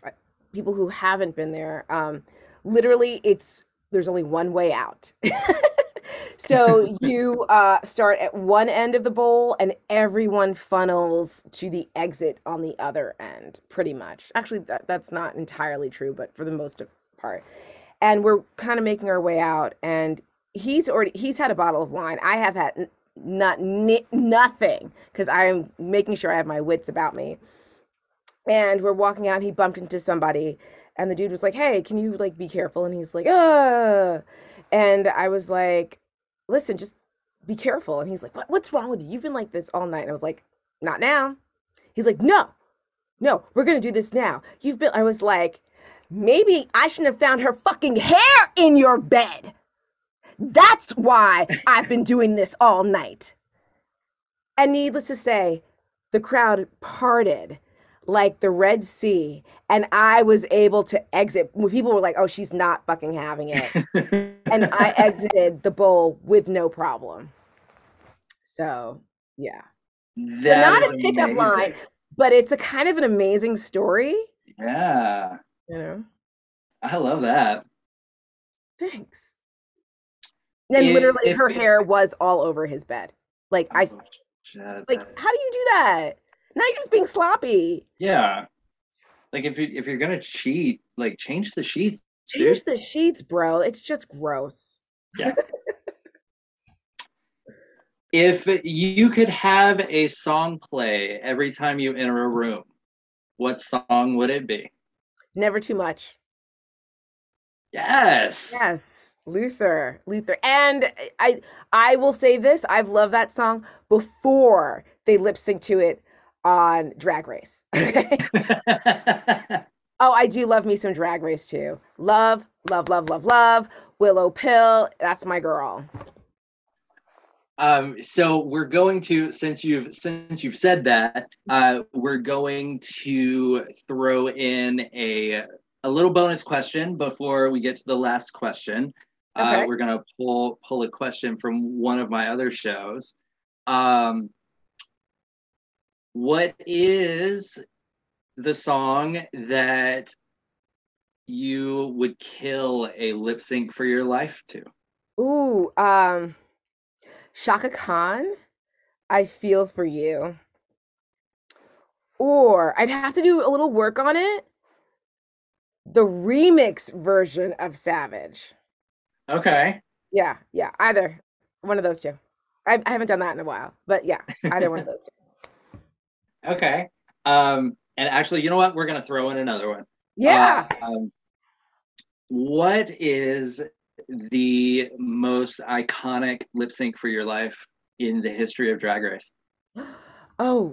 people who haven't been there, literally there's only one way out. So you start at one end of the bowl and everyone funnels to the exit on the other end, pretty much. Actually, that's not entirely true, but for the most part. And we're kind of making our way out, and he's had a bottle of wine. I have had nothing, because I'm making sure I have my wits about me. And we're walking out, and he bumped into somebody, and the dude was like, hey, can you be careful? And he's like, ah. And I was like, listen, just be careful. And he's like, what's wrong with you? You've been like this all night. And I was like, not now. He's like, no, we're gonna do this now. I was like, maybe I shouldn't have found her fucking hair in your bed. That's why I've been doing this all night. And needless to say, the crowd parted like the Red Sea, and I was able to exit. People were like, oh, she's not fucking having it. And I exited the bowl with no problem. So, yeah. So not a pickup line, but it's a kind of an amazing story. Yeah. I love that. Thanks. And literally her hair was all over his bed. How do you do that? Now you're just being sloppy. Yeah. If you're going to cheat, change the sheets. Change the sheets, bro. It's just gross. Yeah. If you could have a song play every time you enter a room, what song would it be? Never Too Much. Yes. Yes. Luther. And I will say this, I've loved that song before they lip sync to it on Drag Race. Oh, I do love me some Drag Race too. Love, love, love, love, love. Willow Pill, that's my girl. So we're going to, since you've said that, we're going to throw in a little bonus question before we get to the last question. Okay. We're going to pull a question from one of my other shows. What is the song that you would kill a lip sync for your life to? Ooh, Chaka Khan, I Feel For You. Or I'd have to do a little work on it. The remix version of Savage. Okay. Yeah. Either one of those two. I haven't done that in a while, but yeah, either one of those two. Okay. And actually, you know what? We're going to throw in another one. Yeah. What is the most iconic lip sync for your life in the history of Drag Race? I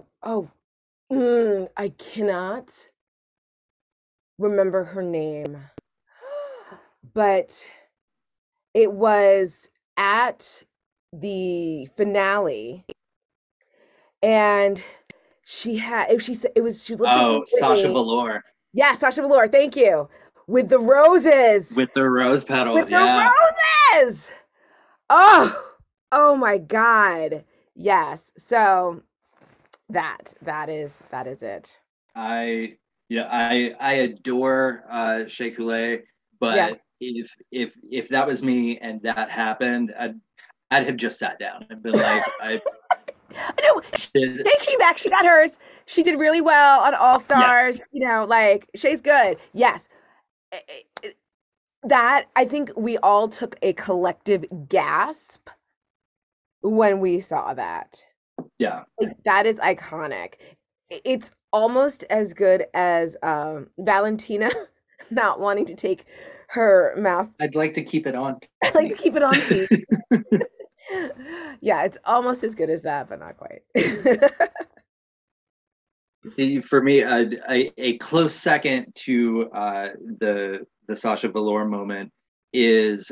cannot remember her name, but it was at the finale, and she was listening to Sasha Velour. Yeah, Sasha Velour. Thank you. With the roses. With the rose petals. With the roses. Oh my God. Yes. So that is it. I adore Shea Coulee, but yeah. if that was me and that happened, I'd have just sat down and been like, I know. They came back. She got hers. She did really well on All Stars. Yes. Shea's good. Yes. That, I think we all took a collective gasp when we saw that. Yeah. That is iconic. it's almost as good as Valentina not wanting to take her mouth. I'd like to keep it on. I'd like to keep it on, Pete. Yeah, it's almost as good as that, but not quite. See, for me, a close second to the Sasha Velour moment is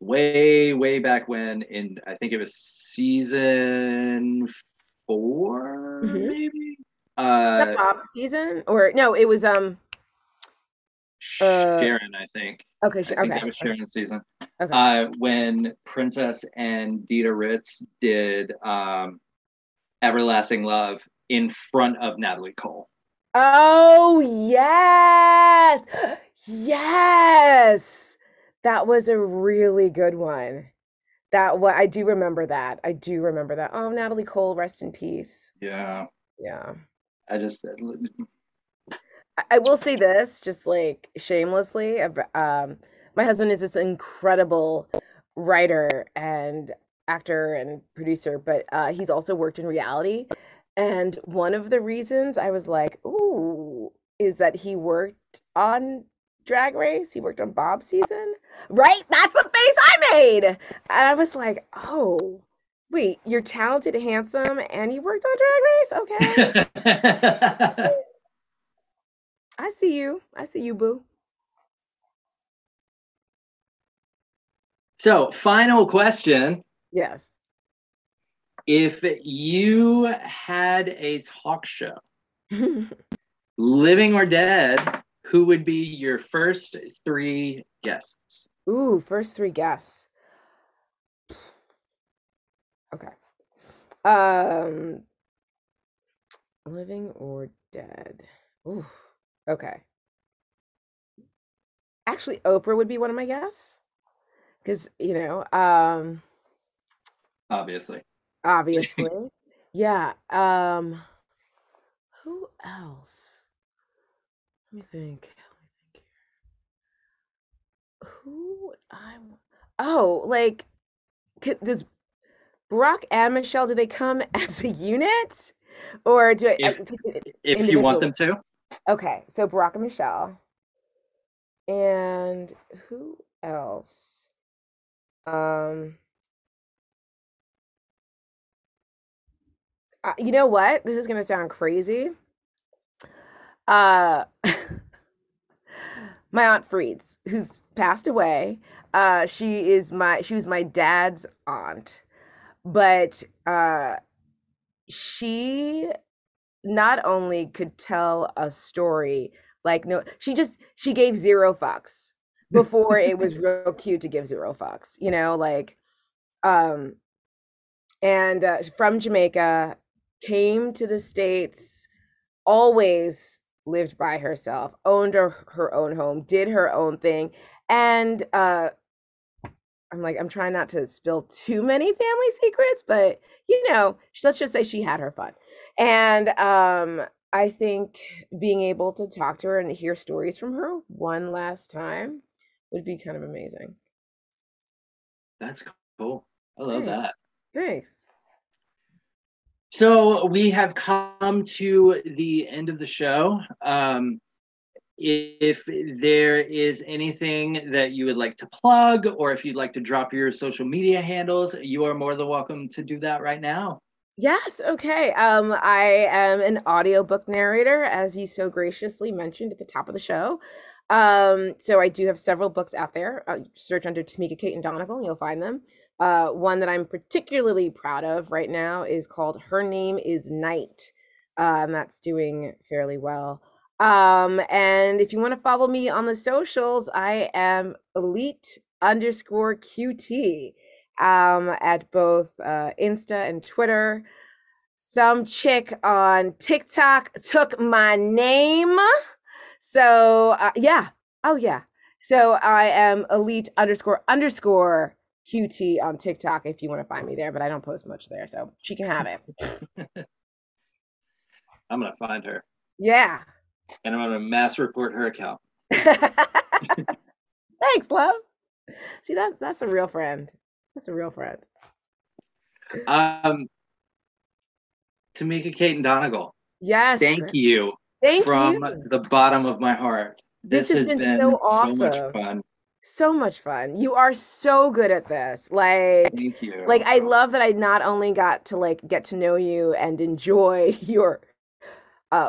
way back when, in I think it was season 4, mm-hmm. maybe. The Bob season, or no, it was Sharon, I think. Okay, I think that was Sharon's season. Okay. When Princess and Dita Ritz did Everlasting Love in front of Natalie Cole. Oh, yes. Yes. That was a really good one. I do remember that. Oh, Natalie Cole, rest in peace. Yeah. Yeah. I will say this, just like shamelessly, my husband is this incredible writer and actor and producer, but he's also worked in reality. And one of the reasons I was like, ooh, is that he worked on Drag Race. He worked on Bob season, right? That's the face I made. And I was like, oh, wait, you're talented, handsome, and you worked on Drag Race? Okay. I see you. I see you, boo. So, final question. Yes. If you had a talk show, living or dead, who would be your first 3 guests? Ooh, first 3 guests. Okay. Living or dead. Ooh, okay. Actually, Oprah would be one of my guests. Because, you know. Obviously. Yeah. Who else? Let me think here. Who would I want? Oh, like, does Barack and Michelle, do they come as a unit? Or do I if you want them to. Okay, so Barack and Michelle. And who else? You know what? This is going to sound crazy. My aunt Frieds, who's passed away, she was my dad's aunt, but she not only could tell a story she gave 0 fucks before it was real cute to give 0 fucks, you know, like, and from Jamaica, came to the States, always lived by herself, owned her own home, did her own thing. And I'm trying not to spill too many family secrets, but, you know, let's just say she had her fun. And I think being able to talk to her and hear stories from her one last time would be kind of amazing. That's cool. I love that. Thanks. So we have come to the end of the show. If there is anything that you would like to plug, or if you'd like to drop your social media handles, you are more than welcome to do that right now. Yes, okay. I am an audiobook narrator, as you so graciously mentioned at the top of the show. So I do have several books out there. Search under Tamika Kate and Donegal, and you'll find them. One that I'm particularly proud of right now is called Her Name Is Night, and that's doing fairly well. And if you want to follow me on the socials, I am elite_QT at both Insta and Twitter. Some chick on TikTok took my name. So, yeah. Oh, yeah. So I am elite__QT on TikTok if you want to find me there, but I don't post much there, so she can have it. I'm gonna find her. Yeah. And I'm gonna mass report her account. Thanks, love. See, that's a real friend. That's a real friend. Tamika Kate and Donegal. Yes. Thank you. From the bottom of my heart. This has been so awesome. So much fun. So much fun. You are so good at this. Like, thank you. Like, I love that I not only got to like get to know you and enjoy your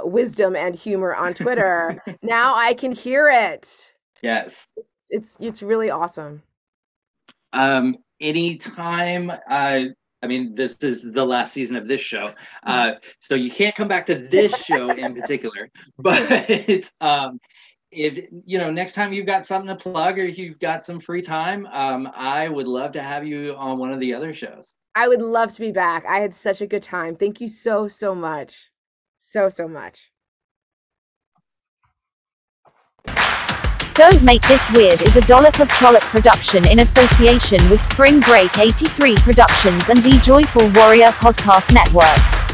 wisdom and humor on Twitter. Now I can hear it. Yes. It's really awesome. Anytime I mean, this is the last season of this show, so you can't come back to this show in particular. But it's, if you know, next time you've got something to plug or you've got some free time, I would love to have you on one of the other shows. I would love to be back. I had such a good time. Thank you so much, so much. Don't Make This Weird is a Dollop of Trollop production in association with Spring Break 83 Productions and the Joyful Warrior Podcast Network.